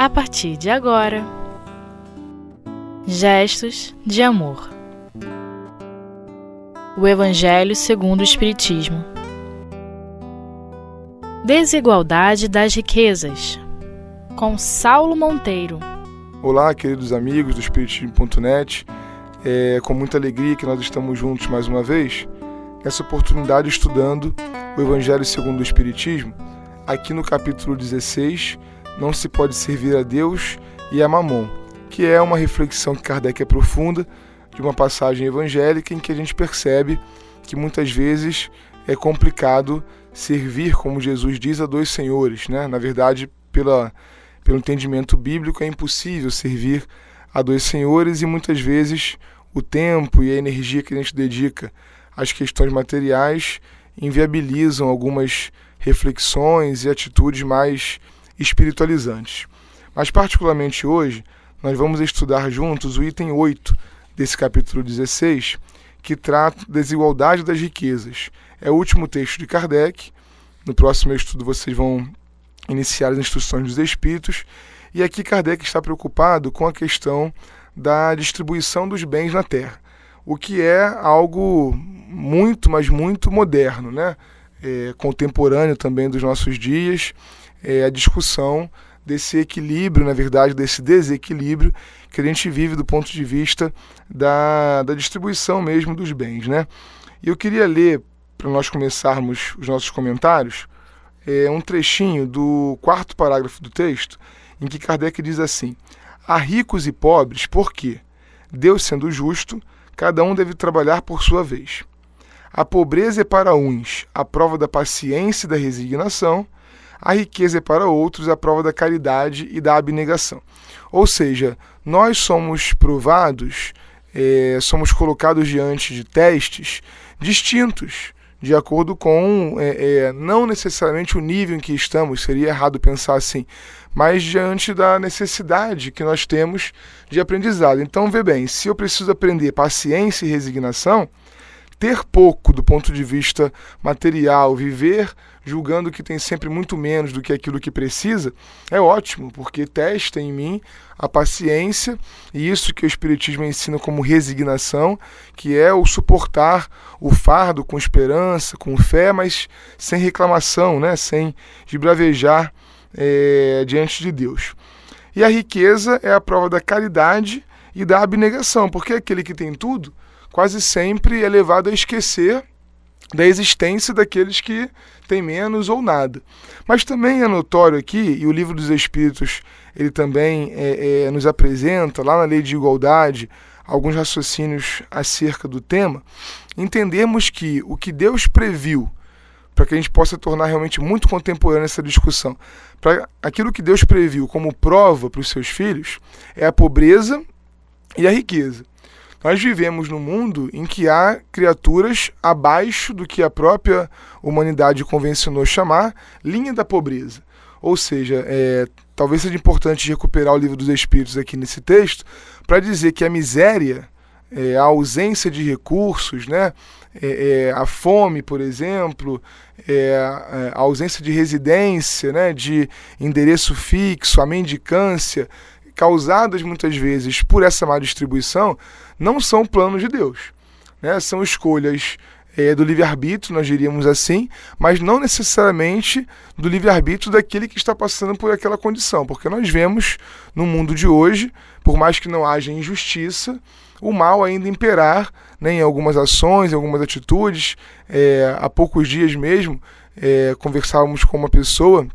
a partir de agora. Gestos de amor. O Evangelho segundo o Espiritismo. Desigualdade das riquezas, com Saulo Monteiro. Olá, queridos amigos do Espiritismo.net. É com muita alegria que nós estamos juntos mais uma vez, nessa oportunidade estudando o Evangelho segundo o Espiritismo. Aqui no capítulo 16, Não se pode servir a Deus e a Mamon, que é uma reflexão que Kardec aprofunda de uma passagem evangélica em que a gente percebe que muitas vezes é complicado servir, como Jesus diz, a dois senhores, né? Na verdade, pelo entendimento bíblico, é impossível servir a dois senhores, e muitas vezes o tempo e a energia que a gente dedica às questões materiais inviabilizam algumas reflexões e atitudes mais espiritualizantes. Mas particularmente hoje, nós vamos estudar juntos o item 8 desse capítulo 16, que trata da desigualdade das riquezas. É o último texto de Kardec. No próximo estudo vocês vão iniciar as instruções dos Espíritos. E aqui Kardec está preocupado com a questão da distribuição dos bens na Terra, o que é algo muito, mas muito moderno, né? Contemporâneo também dos nossos dias, a discussão desse equilíbrio, na verdade, desse desequilíbrio que a gente vive do ponto de vista da distribuição mesmo dos bens, né? E eu queria ler, para nós começarmos os nossos comentários, um trechinho do quarto parágrafo do texto, em que Kardec diz assim: há ricos e pobres porque, Deus sendo justo, cada um deve trabalhar por sua vez. A pobreza é para uns a prova da paciência e da resignação, a riqueza é para outros a prova da caridade e da abnegação. Ou seja, nós somos provados, somos colocados diante de testes distintos, de acordo com, não necessariamente o nível em que estamos, seria errado pensar assim, mas diante da necessidade que nós temos de aprendizado. Então, vê bem, se eu preciso aprender paciência e resignação, ter pouco do ponto de vista material, viver julgando que tem sempre muito menos do que aquilo que precisa, é ótimo, porque testa em mim a paciência, e isso que o Espiritismo ensina como resignação, que é o suportar o fardo com esperança, com fé, mas sem reclamação, né? Sem desbravejar diante de Deus. E a riqueza é a prova da caridade e da abnegação, porque aquele que tem tudo quase sempre é levado a esquecer da existência daqueles que têm menos ou nada. Mas também é notório aqui, e o Livro dos Espíritos ele também nos apresenta, lá na Lei de Igualdade, alguns raciocínios acerca do tema, entendemos que o que Deus previu, para que a gente possa tornar realmente muito contemporânea essa discussão, para aquilo que Deus previu como prova para os seus filhos, é a pobreza e a riqueza. Nós vivemos num mundo em que há criaturas abaixo do que a própria humanidade convencionou chamar linha da pobreza. Ou seja, talvez seja importante recuperar o Livro dos Espíritos aqui nesse texto para dizer que a miséria, a ausência de recursos, né? A fome, por exemplo, a ausência de residência, né? De endereço fixo, a mendicância, causadas muitas vezes por essa má distribuição, não são planos de Deus, né? São escolhas do livre-arbítrio, nós diríamos assim, mas não necessariamente do livre-arbítrio daquele que está passando por aquela condição, porque nós vemos no mundo de hoje, por mais que não haja injustiça, o mal ainda imperar, né? Em algumas ações, em algumas atitudes. Há poucos dias mesmo, conversávamos com uma pessoa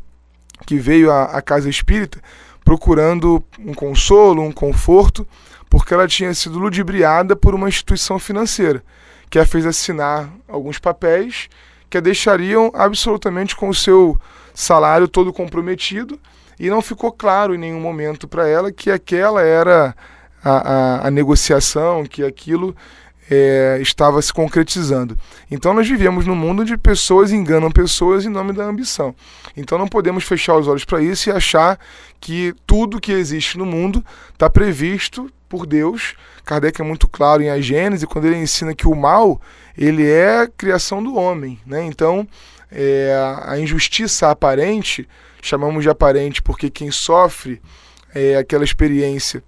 que veio à casa espírita procurando um consolo, um conforto, porque ela tinha sido ludibriada por uma instituição financeira, que a fez assinar alguns papéis que a deixariam absolutamente com o seu salário todo comprometido, e não ficou claro em nenhum momento para ela que aquela era a negociação, que aquilo estava se concretizando. Então nós vivemos num mundo onde pessoas enganam pessoas em nome da ambição. Então não podemos fechar os olhos para isso e achar que tudo que existe no mundo está previsto por Deus. Kardec é muito claro em A Gênese, quando ele ensina que o mal ele é a criação do homem, né? Então a injustiça aparente, chamamos de aparente porque quem sofre aquela experiência,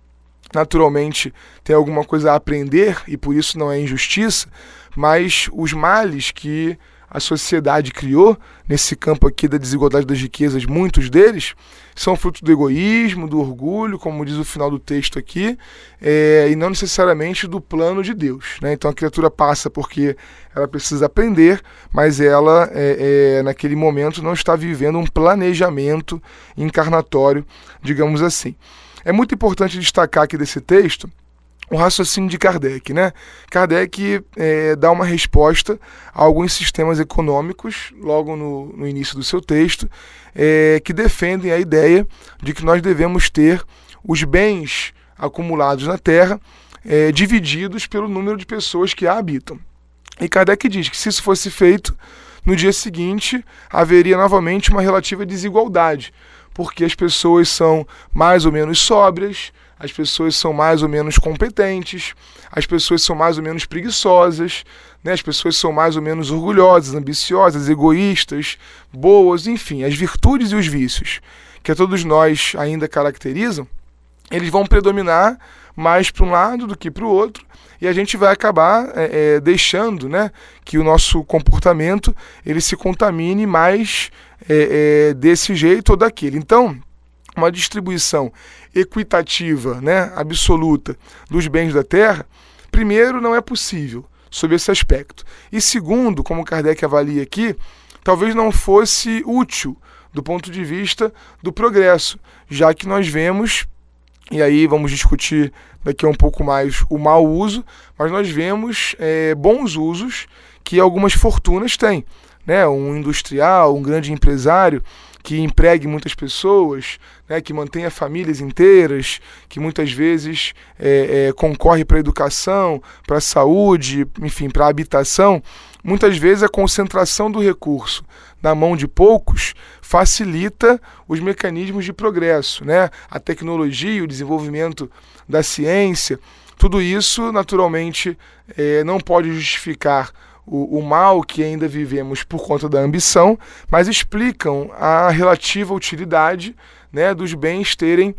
naturalmente tem alguma coisa a aprender e por isso não é injustiça, mas os males que a sociedade criou nesse campo aqui da desigualdade das riquezas, muitos deles são fruto do egoísmo, do orgulho, como diz o final do texto aqui, e não necessariamente do plano de Deus, né? Então a criatura passa porque ela precisa aprender, mas ela naquele momento não está vivendo um planejamento encarnatório, digamos assim. É muito importante destacar aqui desse texto o raciocínio de Kardec, né? Kardec dá uma resposta a alguns sistemas econômicos, logo no início do seu texto, que defendem a ideia de que nós devemos ter os bens acumulados na Terra divididos pelo número de pessoas que a habitam. E Kardec diz que se isso fosse feito, no dia seguinte haveria novamente uma relativa desigualdade, porque as pessoas são mais ou menos sóbrias, as pessoas são mais ou menos competentes, as pessoas são mais ou menos preguiçosas, né? As pessoas são mais ou menos orgulhosas, ambiciosas, egoístas, boas, enfim, as virtudes e os vícios que a todos nós ainda caracterizam, eles vão predominar mais para um lado do que para o outro, e a gente vai acabar deixando, né, que o nosso comportamento ele se contamine mais desse jeito ou daquele. Então, uma distribuição equitativa, né, absoluta dos bens da Terra, primeiro, não é possível sob esse aspecto. E segundo, como Kardec avalia aqui, talvez não fosse útil do ponto de vista do progresso, já que nós vemos, e aí vamos discutir daqui a um pouco mais o mau uso, mas nós vemos bons usos que algumas fortunas têm, né? Um industrial, um grande empresário que empregue muitas pessoas, né, que mantenha famílias inteiras, que muitas vezes concorre para a educação, para a saúde, enfim, para a habitação. Muitas vezes a concentração do recurso na mão de poucos facilita os mecanismos de progresso, né? A tecnologia, o desenvolvimento da ciência, tudo isso naturalmente não pode justificar o mal que ainda vivemos por conta da ambição, mas explicam a relativa utilidade, né, dos bens terem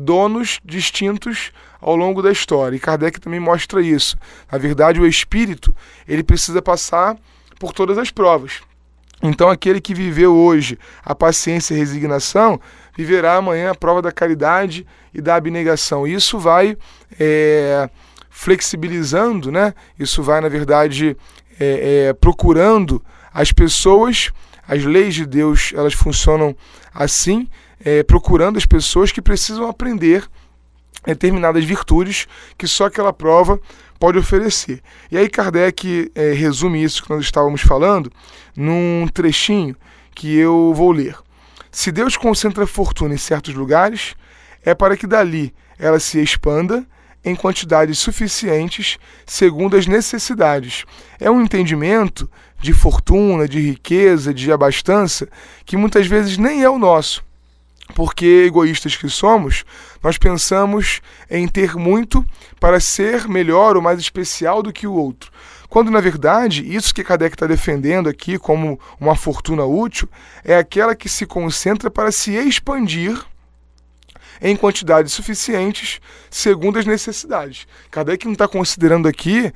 donos distintos ao longo da história. E Kardec também mostra isso. Na verdade, o espírito ele precisa passar por todas as provas. Então, aquele que viveu hoje a paciência e resignação, viverá amanhã a prova da caridade e da abnegação. E isso vai flexibilizando, né? Isso vai, na verdade, procurando as pessoas. As leis de Deus, elas funcionam assim, procurando as pessoas que precisam aprender determinadas virtudes que só aquela prova pode oferecer. E aí Kardec resume isso que nós estávamos falando num trechinho que eu vou ler. Se Deus concentra fortuna em certos lugares, é para que dali ela se expanda em quantidades suficientes segundo as necessidades. É um entendimento de fortuna, de riqueza, de abastança, que muitas vezes nem é o nosso, porque egoístas que somos, nós pensamos em ter muito para ser melhor ou mais especial do que o outro, quando na verdade isso que Kardec está defendendo aqui como uma fortuna útil é aquela que se concentra para se expandir em quantidades suficientes, segundo as necessidades. Kardec não está considerando aqui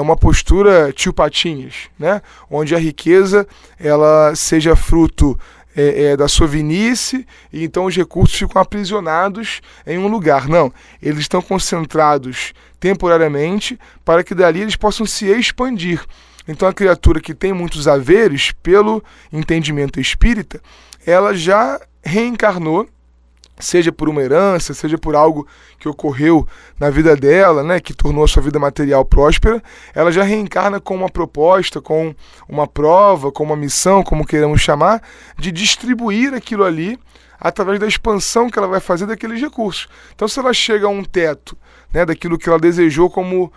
uma postura tio Patinhas, né? Onde a riqueza ela seja fruto da sua vinice e então os recursos ficam aprisionados em um lugar. Não, eles estão concentrados temporariamente para que dali eles possam se expandir. Então a criatura que tem muitos haveres, pelo entendimento espírita, ela já reencarnou, seja por uma herança, seja por algo que ocorreu na vida dela, né, que tornou a sua vida material próspera, ela já reencarna com uma proposta, com uma prova, com uma missão, como queiramos chamar, de distribuir aquilo ali através da expansão que ela vai fazer daqueles recursos. Então, se ela chega a um teto, né, daquilo que ela desejou como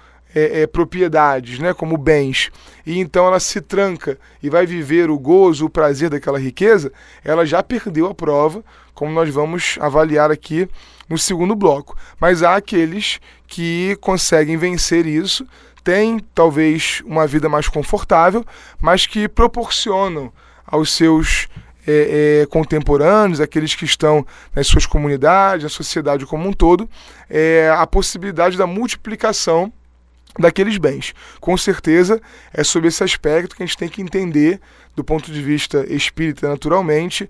propriedades, né, como bens, e então ela se tranca e vai viver o gozo, o prazer daquela riqueza, ela já perdeu a prova, como nós vamos avaliar aqui no segundo bloco. Mas há aqueles que conseguem vencer isso, têm talvez uma vida mais confortável, mas que proporcionam aos seus contemporâneos, aqueles que estão nas suas comunidades, na sociedade como um todo, a possibilidade da multiplicação daqueles bens. Com certeza é sobre esse aspecto que a gente tem que entender, do ponto de vista espírita, naturalmente,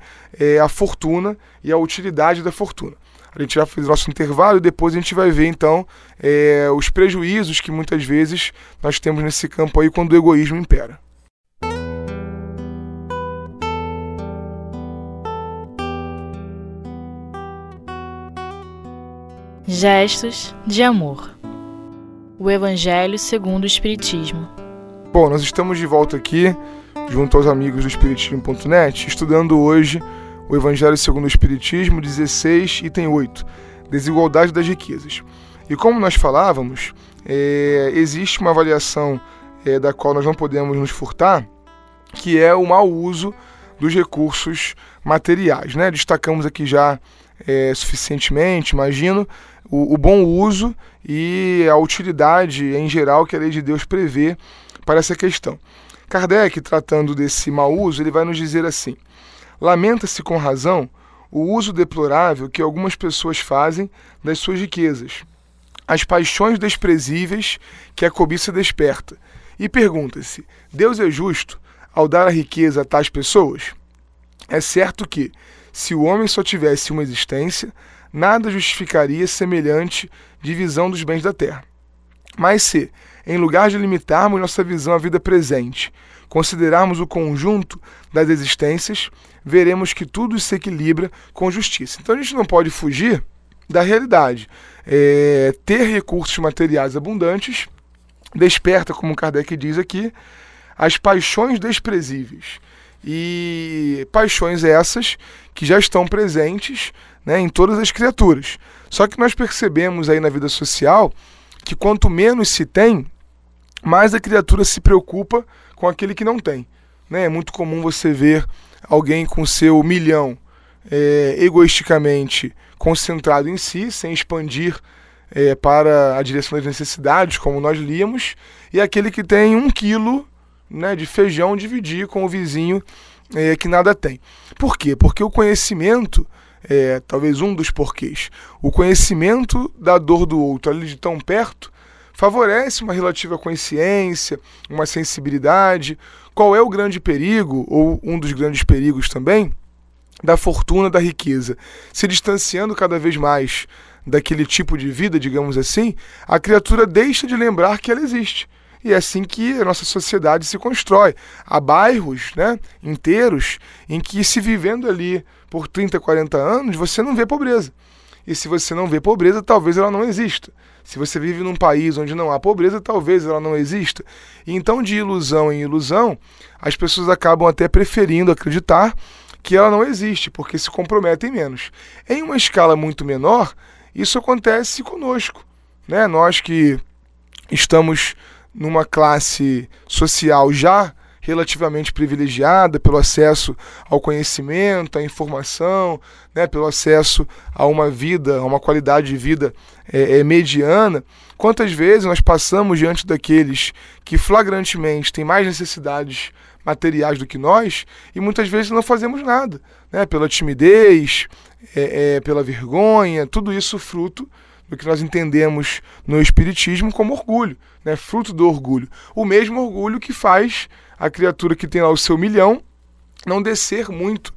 a fortuna e a utilidade da fortuna. A gente vai fazer o nosso intervalo e depois a gente vai ver, então, os prejuízos que muitas vezes nós temos nesse campo aí quando o egoísmo impera. Gestos de amor. O Evangelho segundo o Espiritismo. Bom, nós estamos de volta aqui, junto aos amigos do Espiritismo.net, estudando hoje o Evangelho segundo o Espiritismo, 16, item 8, Desigualdade das Riquezas. E como nós falávamos, existe uma avaliação da qual nós não podemos nos furtar, que é o mau uso dos recursos materiais, né? Destacamos aqui já suficientemente, imagino, o bom uso e a utilidade em geral que a lei de Deus prevê para essa questão. Kardec, tratando desse mau uso, ele vai nos dizer assim: lamenta-se com razão o uso deplorável que algumas pessoas fazem das suas riquezas, as paixões desprezíveis que a cobiça desperta, e pergunta-se, Deus é justo ao dar a riqueza a tais pessoas? É certo que, se o homem só tivesse uma existência, nada justificaria semelhante divisão dos bens da terra. Mas se, em lugar de limitarmos nossa visão à vida presente, considerarmos o conjunto das existências, veremos que tudo se equilibra com justiça. Então a gente não pode fugir da realidade. Ter recursos materiais abundantes desperta, como Kardec diz aqui, as paixões desprezíveis. E paixões essas que já estão presentes, né, em todas as criaturas. Só que nós percebemos aí na vida social que quanto menos se tem, mais a criatura se preocupa com aquele que não tem, né? É muito comum você ver alguém com seu milhão egoisticamente concentrado em si, sem expandir para a direção das necessidades, como nós líamos, e aquele que tem 1 quilo, né, de feijão dividir com o vizinho que nada tem. Por quê? Porque o conhecimento, talvez um dos porquês, o conhecimento da dor do outro ali de tão perto favorece uma relativa consciência, uma sensibilidade. Qual é o grande perigo, ou um dos grandes perigos também, da fortuna, da riqueza? Se distanciando cada vez mais daquele tipo de vida, digamos assim, a criatura deixa de lembrar que ela existe. E é assim que a nossa sociedade se constrói. Há bairros, né, inteiros em que, se vivendo ali por 30, 40 anos, você não vê pobreza. E se você não vê pobreza, talvez ela não exista. Se você vive num país onde não há pobreza, talvez ela não exista. E então, de ilusão em ilusão, as pessoas acabam até preferindo acreditar que ela não existe, porque se comprometem menos. Em uma escala muito menor, isso acontece conosco, né? Nós que estamos numa classe social já relativamente privilegiada pelo acesso ao conhecimento, à informação, né, pelo acesso a uma vida, a uma qualidade de vida mediana, quantas vezes nós passamos diante daqueles que flagrantemente têm mais necessidades materiais do que nós e muitas vezes não fazemos nada, né, pela timidez, pela vergonha, tudo isso fruto do que nós entendemos no Espiritismo como orgulho, né? Fruto do orgulho. O mesmo orgulho que faz a criatura que tem lá o seu milhão não descer muito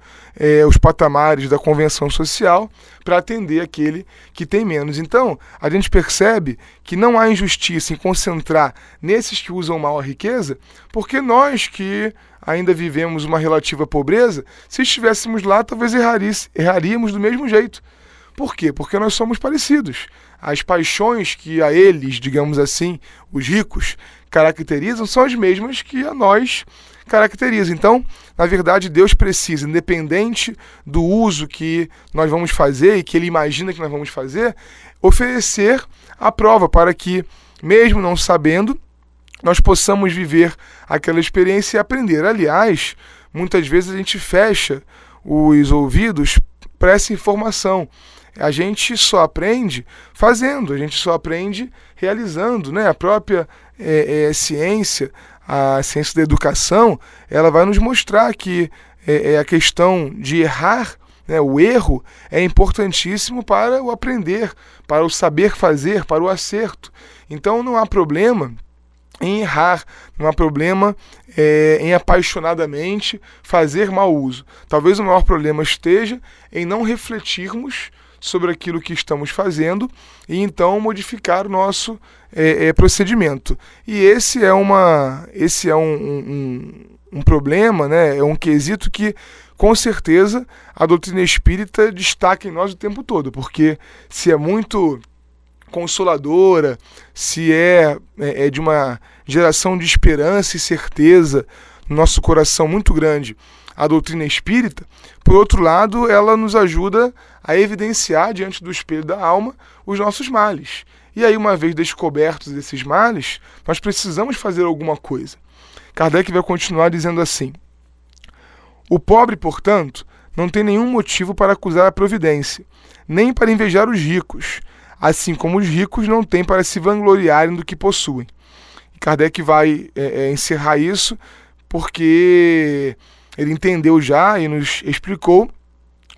os patamares da convenção social para atender aquele que tem menos. Então, a gente percebe que não há injustiça em concentrar nesses que usam mal a riqueza, porque nós que ainda vivemos uma relativa pobreza, se estivéssemos lá, talvez erraríamos do mesmo jeito. Por quê? Porque nós somos parecidos. As paixões que a eles, digamos assim, os ricos, caracterizam são as mesmas que a nós caracterizam. Então, na verdade, Deus precisa, independente do uso que nós vamos fazer e que Ele imagina que nós vamos fazer, oferecer a prova para que, mesmo não sabendo, nós possamos viver aquela experiência e aprender. Aliás, muitas vezes a gente fecha os ouvidos para essa informação. A gente só aprende fazendo, a gente só aprende realizando, né? A própria ciência, a ciência da educação, ela vai nos mostrar que a questão de errar, né, o erro é importantíssimo para o aprender, para o saber fazer, para o acerto. Então não há problema em errar, não há problema em apaixonadamente fazer mau uso. Talvez o maior problema esteja em não refletirmos sobre aquilo que estamos fazendo e então modificar o nosso procedimento. E esse é um problema, né? É um quesito que, com certeza, a doutrina espírita destaca em nós o tempo todo, porque se é muito consoladora, se é de uma geração de esperança e certeza no nosso coração muito grande, a doutrina espírita, por outro lado, ela nos ajuda a evidenciar diante do espelho da alma os nossos males. E aí, uma vez descobertos esses males, nós precisamos fazer alguma coisa. Kardec vai continuar dizendo assim: o pobre, portanto, não tem nenhum motivo para acusar a providência, nem para invejar os ricos, assim como os ricos não têm para se vangloriarem do que possuem. Kardec vai encerrar isso porque ele entendeu já e nos explicou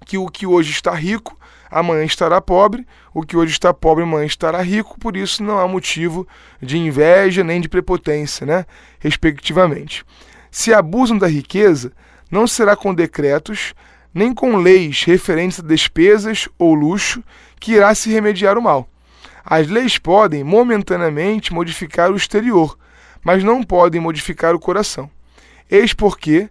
que o que hoje está rico, amanhã estará pobre, o que hoje está pobre, amanhã estará rico, por isso não há motivo de inveja nem de prepotência, né? Respectivamente. Se abusam da riqueza, não será com decretos, nem com leis referentes a despesas ou luxo que irá se remediar o mal. As leis podem momentaneamente modificar o exterior, mas não podem modificar o coração. Eis porque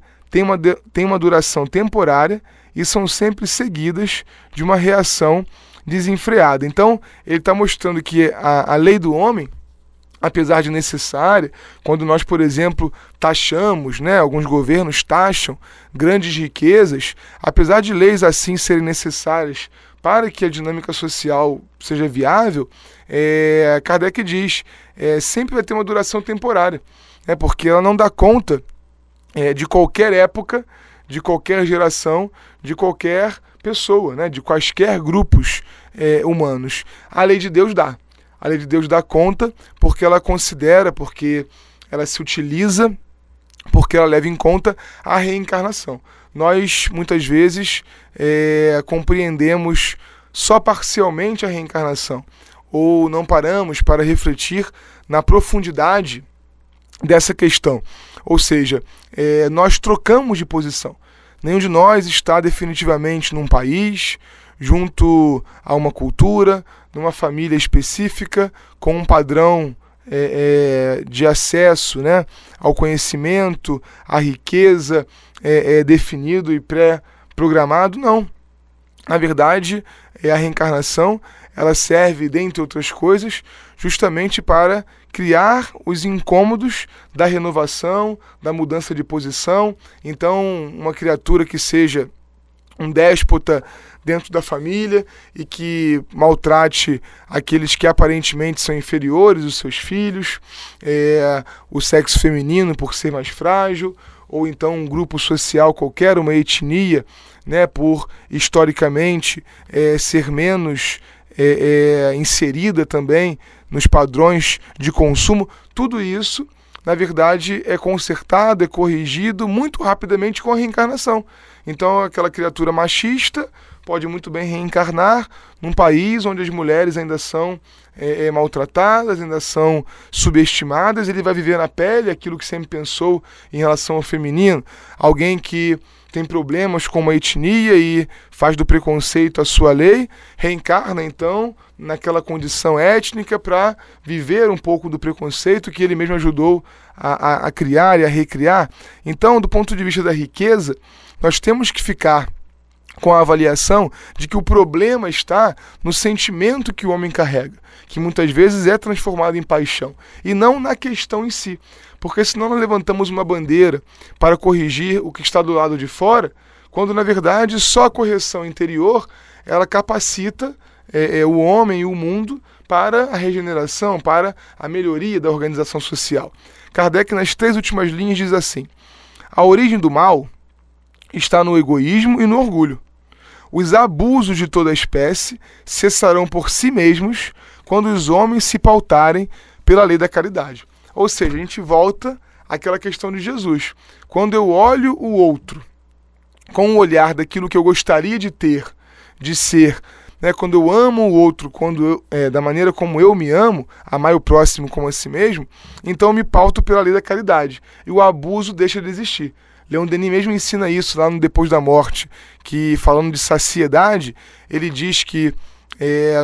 tem uma duração temporária e são sempre seguidas de uma reação desenfreada. Então, ele está mostrando que a lei do homem, apesar de necessária, quando nós, por exemplo, taxamos, né, alguns governos taxam grandes riquezas, apesar de leis assim serem necessárias para que a dinâmica social seja viável, Kardec diz, sempre vai ter uma duração temporária, né, porque ela não dá conta de qualquer época, de qualquer geração, de qualquer pessoa, né, de quaisquer grupos humanos. A lei de Deus dá. A lei de Deus dá conta porque ela considera, porque ela se utiliza, porque ela leva em conta a reencarnação. Nós, muitas vezes, compreendemos só parcialmente a reencarnação, ou não paramos para refletir na profundidade dessa questão. Ou seja, nós trocamos de posição. Nenhum de nós está definitivamente num país, junto a uma cultura, numa família específica, com um padrão de acesso, né, ao conhecimento, à riqueza definido e pré-programado. Não. Na verdade, a reencarnação, ela serve, dentre outras coisas, justamente para criar os incômodos da renovação, da mudança de posição. Então, uma criatura que seja um déspota dentro da família e que maltrate aqueles que aparentemente são inferiores, os seus filhos, o sexo feminino por ser mais frágil, ou então um grupo social qualquer, uma etnia, né, por historicamente ser menos inserida também nos padrões de consumo. Tudo isso, na verdade, é consertado, é corrigido muito rapidamente com a reencarnação. Então, aquela criatura machista pode muito bem reencarnar num país onde as mulheres ainda são maltratadas, ainda são subestimadas. Ele vai viver na pele aquilo que sempre pensou em relação ao feminino. Alguém que tem problemas com uma etnia e faz do preconceito a sua lei, reencarna então naquela condição étnica para viver um pouco do preconceito que ele mesmo ajudou a criar e a recriar. Então, do ponto de vista da riqueza, nós temos que ficar com a avaliação de que o problema está no sentimento que o homem carrega, que muitas vezes é transformado em paixão, e não na questão em si. Porque senão nós levantamos uma bandeira para corrigir o que está do lado de fora, quando na verdade só a correção interior, ela capacita o homem e o mundo para a regeneração, para a melhoria da organização social. Kardec, nas 3 últimas linhas, diz assim: a origem do mal está no egoísmo e no orgulho. Os abusos de toda a espécie cessarão por si mesmos quando os homens se pautarem pela lei da caridade. Ou seja, a gente volta àquela questão de Jesus. Quando eu olho o outro com o olhar daquilo que eu gostaria de ter, de ser, né? Quando eu amo o outro, quando eu, da maneira como eu me amo, amar o próximo como a si mesmo, então eu me pauto pela lei da caridade e o abuso deixa de existir. Leon Denis mesmo ensina isso lá no Depois da Morte, que falando de saciedade, ele diz que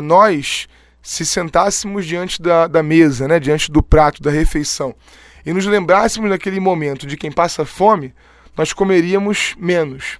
nós, se sentássemos diante da mesa, né, diante do prato, da refeição, e nos lembrássemos naquele momento de quem passa fome, nós comeríamos menos,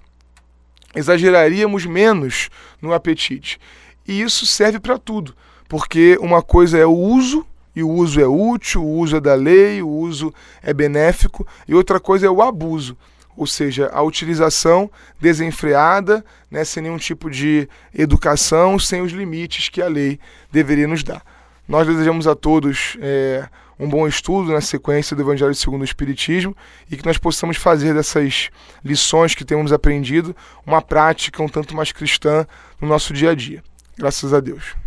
exageraríamos menos no apetite. E isso serve para tudo, porque uma coisa é o uso, e o uso é útil, o uso é da lei, o uso é benéfico, e outra coisa é o abuso, ou seja, a utilização desenfreada, né, sem nenhum tipo de educação, sem os limites que a lei deveria nos dar. Nós desejamos a todos um bom estudo na sequência do Evangelho Segundo o Espiritismo e que nós possamos fazer dessas lições que temos aprendido uma prática um tanto mais cristã no nosso dia a dia. Graças a Deus.